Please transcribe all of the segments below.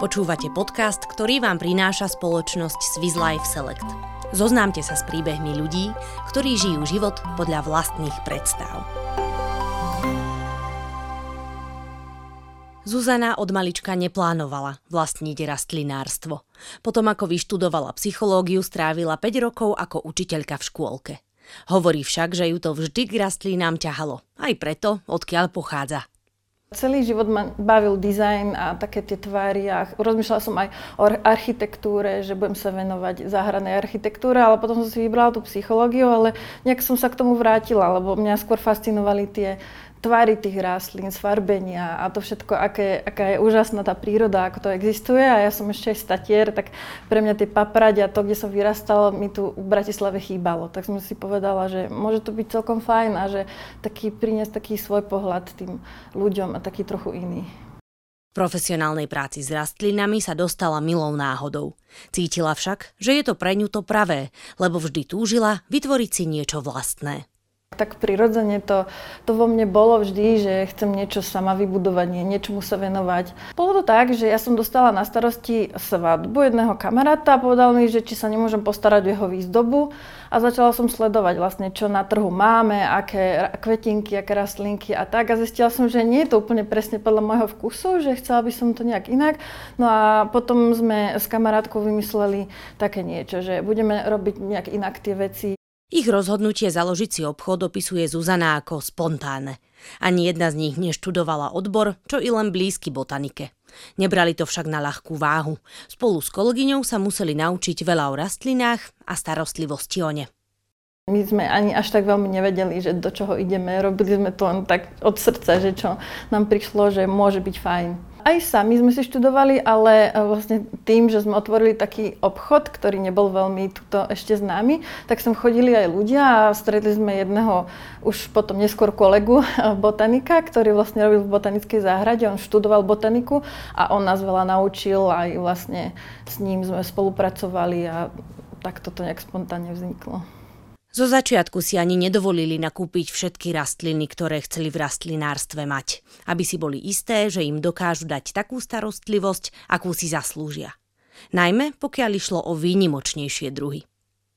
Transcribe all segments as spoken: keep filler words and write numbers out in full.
Počúvate podcast, ktorý vám prináša spoločnosť Swiss Life Select. Zoznámte sa s príbehmi ľudí, ktorí žijú život podľa vlastných predstáv. Zuzana od malička neplánovala vlastniť rastlinárstvo. Potom ako vyštudovala psychológiu, strávila päť rokov ako učiteľka v škôlke. Hovorí však, že ju to vždy k rastlinám ťahalo. Aj preto, odkiaľ pochádza. Celý život ma bavil dizajn a také tie tvary. A rozmýšľala som aj o architektúre, že budem sa venovať záhradnej architektúre, ale potom som si vybrala tú psychológiu, ale nejak som sa k tomu vrátila, lebo mňa skôr fascinovali tie tvary tých rastlín, sfarbenia a to všetko, aké, aká je úžasná tá príroda, ako to existuje. A ja som ešte aj z Tatier, tak pre mňa tie Paprade a to, kde som vyrastala, mi tu v Bratislave chýbalo. Tak som si povedala, že môže to byť celkom fajn a že taký, priniesť taký svoj pohľad tým ľuďom, taký trochu iný. V profesionálnej práci s rastlinami sa dostala milou náhodou. Cítila však, že je to pre ňu to pravé, lebo vždy túžila vytvoriť si niečo vlastné. Tak prirodzene to, to vo mne bolo vždy, že chcem niečo sama vybudovať, niečomu sa venovať. Bolo to tak, že ja som dostala na starosti svadbu jedného kamaráta a povedal mi, že či sa nemôžem postarať o jeho výzdobu a začala som sledovať vlastne, čo na trhu máme, aké kvetinky, aké rastlinky a tak a zistila som, že nie je to úplne presne podľa môjho vkusu, že chcela by som to nejak inak. No a potom sme s kamarátkou vymysleli také niečo, že budeme robiť nejak inak tie veci. Ich rozhodnutie založiť si obchod opisuje Zuzana ako spontánne. Ani jedna z nich neštudovala odbor, čo i len blízky botanike. Nebrali to však na ľahkú váhu. Spolu s kolegyňou sa museli naučiť veľa o rastlinách a starostlivosti o ne. My sme ani až tak veľmi nevedeli, že do čoho ideme. Robili sme to len tak od srdca, že čo nám prišlo, že môže byť fajn. Aj sami sme si študovali, ale vlastne tým, že sme otvorili taký obchod, ktorý nebol veľmi tuto ešte známy, tak sem chodili aj ľudia a stretli sme jedného už potom neskôr kolegu botanika, ktorý vlastne robil v botanickej záhrade. On študoval botaniku a on nás veľa naučil a aj vlastne s ním sme spolupracovali a tak toto nejak spontánne vzniklo. Zo začiatku si ani nedovolili nakúpiť všetky rastliny, ktoré chceli v rastlinárstve mať, aby si boli isté, že im dokážu dať takú starostlivosť, akú si zaslúžia. Najmä pokiaľ išlo o výnimočnejšie druhy.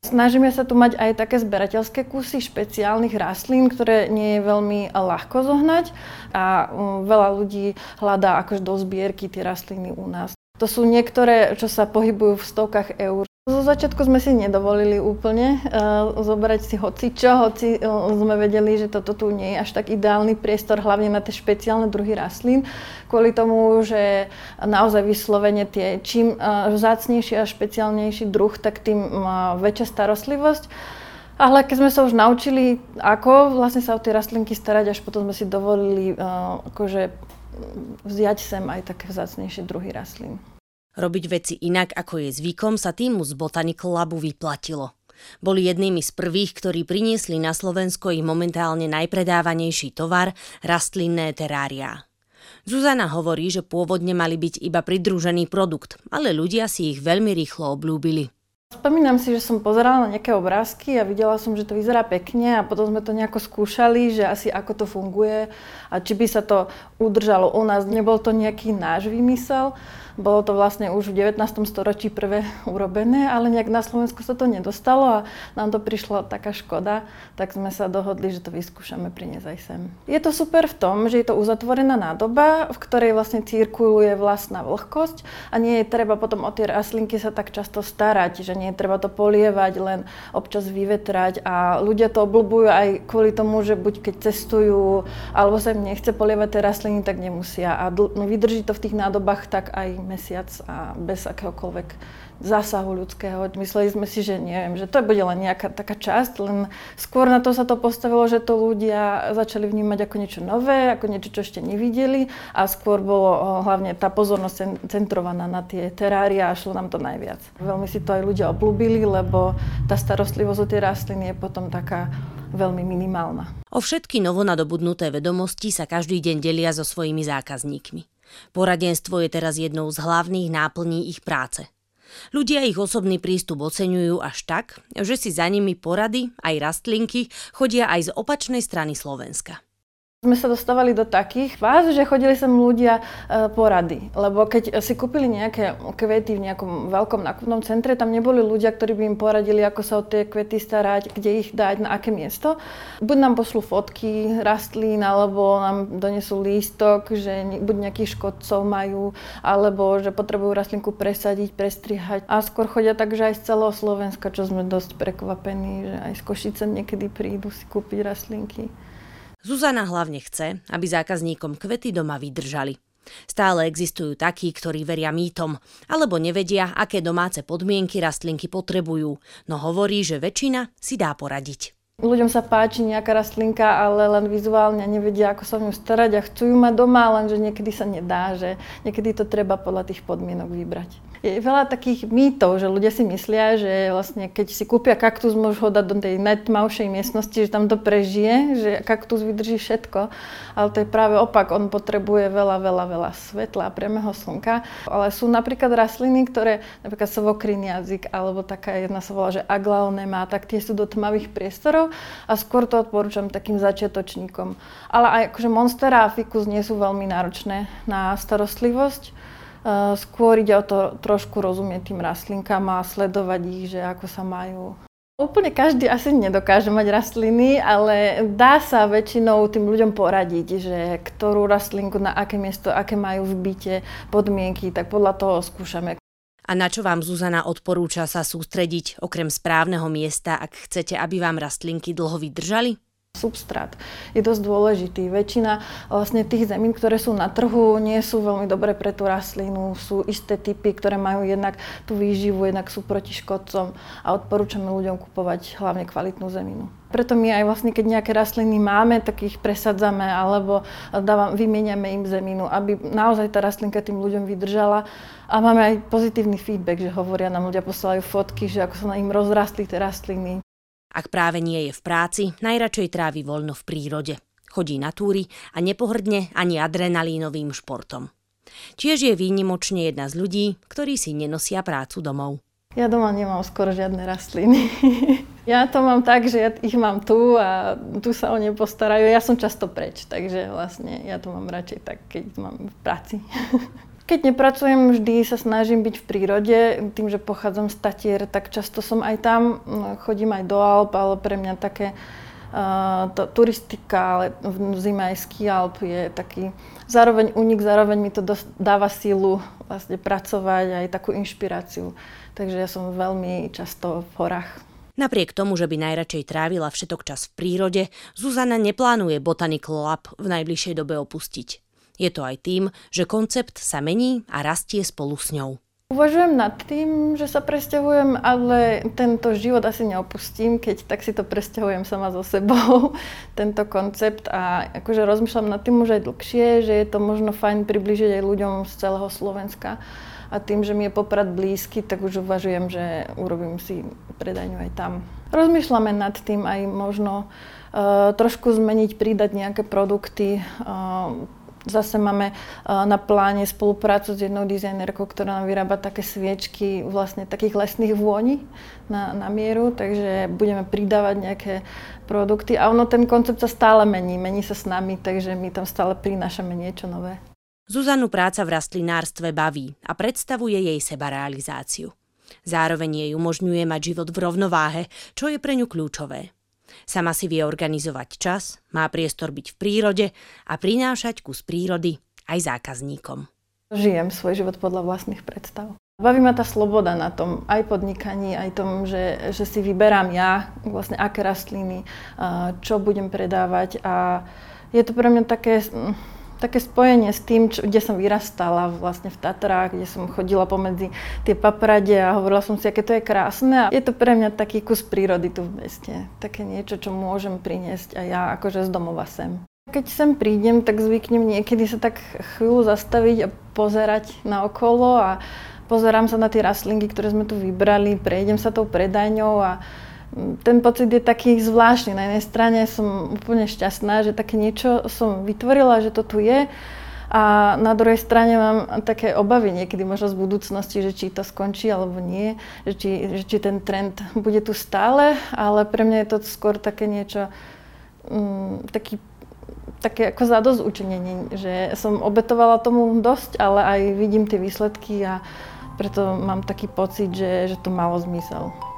Snažíme sa tu mať aj také zberateľské kusy špeciálnych rastlín, ktoré nie je veľmi ľahko zohnať a veľa ľudí hľadá akož do zbierky tie rastliny u nás. To sú niektoré, čo sa pohybujú v stovkách eur. Zo začiatku sme si nedovolili úplne uh, zobrať si hocičo, hoci uh, sme vedeli, že toto tu nie je až tak ideálny priestor, hlavne na tie špeciálne druhy rastlín, kvôli tomu, že naozaj vyslovene tie čím uh, vzácnejší a špeciálnejší druh, tak tým uh, väčšia starostlivosť. Ale keď sme sa už naučili, ako vlastne sa o tie rastlinky starať, až potom sme si dovolili uh, akože vziať sem aj také vzácnejšie druhy rastlín. Robiť veci inak, ako je zvykom, sa týmu z Botanical Labu vyplatilo. Boli jednými z prvých, ktorí priniesli na Slovensko ich momentálne najpredávanejší tovar, rastlinné teráriá. Zuzana hovorí, že pôvodne mali byť iba pridružený produkt, ale ľudia si ich veľmi rýchlo obľúbili. Spomínam si, že som pozerala na nejaké obrázky a videla som, že to vyzerá pekne a potom sme to nejako skúšali, že asi ako to funguje a či by sa to udržalo u nás. Nebol to nejaký náš vymysel, bolo to vlastne už v devätnástom storočí prvé urobené, ale nejak na Slovensku sa to nedostalo a nám to prišla taká škoda, tak sme sa dohodli, že to vyskúšame priniesť aj sem. Je to super v tom, že je to uzatvorená nádoba, v ktorej vlastne cirkuluje vlastná vlhkosť a nie je treba potom o tie rastlinky sa tak často starať, že nie treba to polievať, len občas vyvetrať a ľudia to obľúbujú aj kvôli tomu, že buď keď cestujú alebo sa im nechce polievať tie rastliny, tak nemusia a dl- no, vydrží to v tých nádobách tak aj mesiac a bez akéhokoľvek zásahu ľudského. Mysleli sme si, že neviem, že to bude len nejaká taká časť, len skôr na to sa to postavilo, že to ľudia začali vnímať ako niečo nové, ako niečo, čo ešte nevideli a skôr bolo hlavne tá pozornosť centrovaná na tie terária a šlo nám to najviac. Veľmi si to aj ľudia obľúbili, lebo tá starostlivosť o tie rastliny je potom taká veľmi minimálna. O všetky novonadobudnuté vedomosti sa každý deň delia so svojimi zákazníkmi. Poradenstvo je teraz jednou z hlavných náplní ich práce. Ľudia ich osobný prístup oceňujú až tak, že si za nimi porady, aj rastlinky, chodia aj z opačnej strany Slovenska. sme sa dostávali do takých fáz, že chodili sem ľudia po rady. Lebo keď si kúpili nejaké kvety v nejakom veľkom nákupnom centre, tam neboli ľudia, ktorí by im poradili, ako sa o tie kvety starať, kde ich dať, na aké miesto. Buď nám pošlú fotky rastlín, alebo nám donesú lístok, že buď nejakých škodcov majú, alebo že potrebujú rastlinku presadiť, prestrihať. A skôr chodia tak, že aj z celého Slovenska, čo sme dosť prekvapení, že aj z Košice niekedy prídu si kúpiť rastlinky. Zuzana hlavne chce, aby zákazníkom kvety doma vydržali. Stále existujú takí, ktorí veria mýtom, alebo nevedia, aké domáce podmienky rastlinky potrebujú, no hovorí, že väčšina si dá poradiť. Ľuďom sa páči nejaká rastlinka, ale len vizuálne nevedia, ako sa o ňu starať a chcú ju mať doma, lenže niekedy sa nedá, že niekedy to treba podľa tých podmienok vybrať. Je veľa takých mýtov, že ľudia si myslia, že vlastne keď si kúpia kaktus, môžu ho dať do tej najtmavšej miestnosti, že tam to prežije, že kaktus vydrží všetko. Ale to je práve opak, on potrebuje veľa, veľa, veľa svetla a priamého slnka. Ale sú napríklad rastliny, ktoré, napríklad sovokrýny jazyk, alebo taká jedna sa volá, že Aglaonema, tak tie sú do tmavých priestorov a skôr to odporúčam takým začiatočníkom. Ale aj akože monstera a fikus nie sú veľmi náročné na starostlivosť. Skôr ide o to trošku rozumieť tým rastlinkám a sledovať ich, že ako sa majú. Úplne každý asi nedokáže mať rastliny, ale dá sa väčšinou tým ľuďom poradiť, že ktorú rastlinku, na aké miesto, aké majú v byte podmienky, tak podľa toho skúšame. A na čo vám Zuzana odporúča sa sústrediť, okrem správneho miesta, ak chcete, aby vám rastlinky dlho vydržali? Substrát je dosť dôležitý. Väčšina vlastne tých zemín, ktoré sú na trhu, nie sú veľmi dobré pre tú rastlinu. Sú isté typy, ktoré majú jednak tú výživu, jednak sú proti škodcom a odporúčame ľuďom kupovať hlavne kvalitnú zeminu. Preto my aj vlastne, keď nejaké rastliny máme, tak ich presadzame alebo dávam, vymieňame im zeminu, aby naozaj tá rastlinka tým ľuďom vydržala. A máme aj pozitívny feedback, že hovoria nám ľudia, posielajú fotky, že ako sa na im rozrastli tie rastliny. Ak práve nie je v práci, najradšej trávi voľno v prírode. Chodí na túry a nepohrdne ani adrenalínovým športom. Tiež je výnimočne jedna z ľudí, ktorí si nenosia prácu domov. Ja doma nemám skoro žiadne rastliny. Ja to mám tak, že ja ich mám tu a tu sa o ne postarajú. Ja som často preč, takže vlastne ja to mám radšej tak, keď mám v práci. Keď nepracujem, vždy sa snažím byť v prírode. Tým, že pochádzam z Tatier, tak často som aj tam. Chodím aj do Alp, ale pre mňa také uh, to, turistika, ale v zime aj ski Alp je taký zároveň únik, zároveň mi to dos- dáva sílu vlastne pracovať aj takú inšpiráciu. Takže ja som veľmi často v horách. Napriek tomu, že by najradšej trávila všetok čas v prírode, Zuzana neplánuje Botanical Lab v najbližšej dobe opustiť. Je to aj tým, že koncept sa mení a rastie spolu s ňou. Uvažujem nad tým, že sa presťahujem, ale tento život asi neopustím, keď tak si to presťahujem sama so sebou, tento koncept. A akože rozmýšľam nad tým už aj dlhšie, že je to možno fajn priblížiť aj ľuďom z celého Slovenska. A tým, že mi je Poprad blízky, tak už uvažujem, že urobím si predajňu aj tam. Rozmýšľame nad tým aj možno uh, trošku zmeniť, pridať nejaké produkty, uh, Zase máme na pláne spoluprácu s jednou dizajnerkou, ktorá nám vyrába také sviečky vlastne takých lesných vôní na, na mieru, takže budeme pridávať nejaké produkty a ono ten koncept sa stále mení, mení sa s nami, takže my tam stále prinášame niečo nové. Zuzanu práca v rastlinárstve baví a predstavuje jej sebarealizáciu. Zároveň jej umožňuje mať život v rovnováhe, čo je pre ňu kľúčové. Sama si vie organizovať čas, má priestor byť v prírode a prinášať kus prírody aj zákazníkom. Žijem svoj život podľa vlastných predstav. Baví ma tá sloboda na tom, aj podnikaní, aj tom, že, že si vyberám ja, vlastne aké rastliny, čo budem predávať. A je to pre mňa také, také spojenie s tým, čo, kde som vyrastala, vlastne v Tatrách, kde som chodila pomedzi tie paprade a hovorila som si, aké to je krásne. A je to pre mňa taký kus prírody tu v meste, také niečo, čo môžem priniesť aj ja akože z domova sem. Keď sem prídem, tak zvyknem niekedy sa tak chvíľu zastaviť a pozerať naokolo a pozerám sa na tie rastlinky, ktoré sme tu vybrali, prejdem sa tou predajňou a ten pocit je taký zvláštny. Na jednej strane som úplne šťastná, že také niečo som vytvorila, že to tu je. A na druhej strane mám také obavy niekedy možno z budúcnosti, že či to skončí alebo nie, že či, že či ten trend bude tu stále, ale pre mňa je to skôr také niečo, um, taký také ako zadosťučinenie, že som obetovala tomu dosť, ale aj vidím tie výsledky a preto mám taký pocit, že, že to malo zmysel.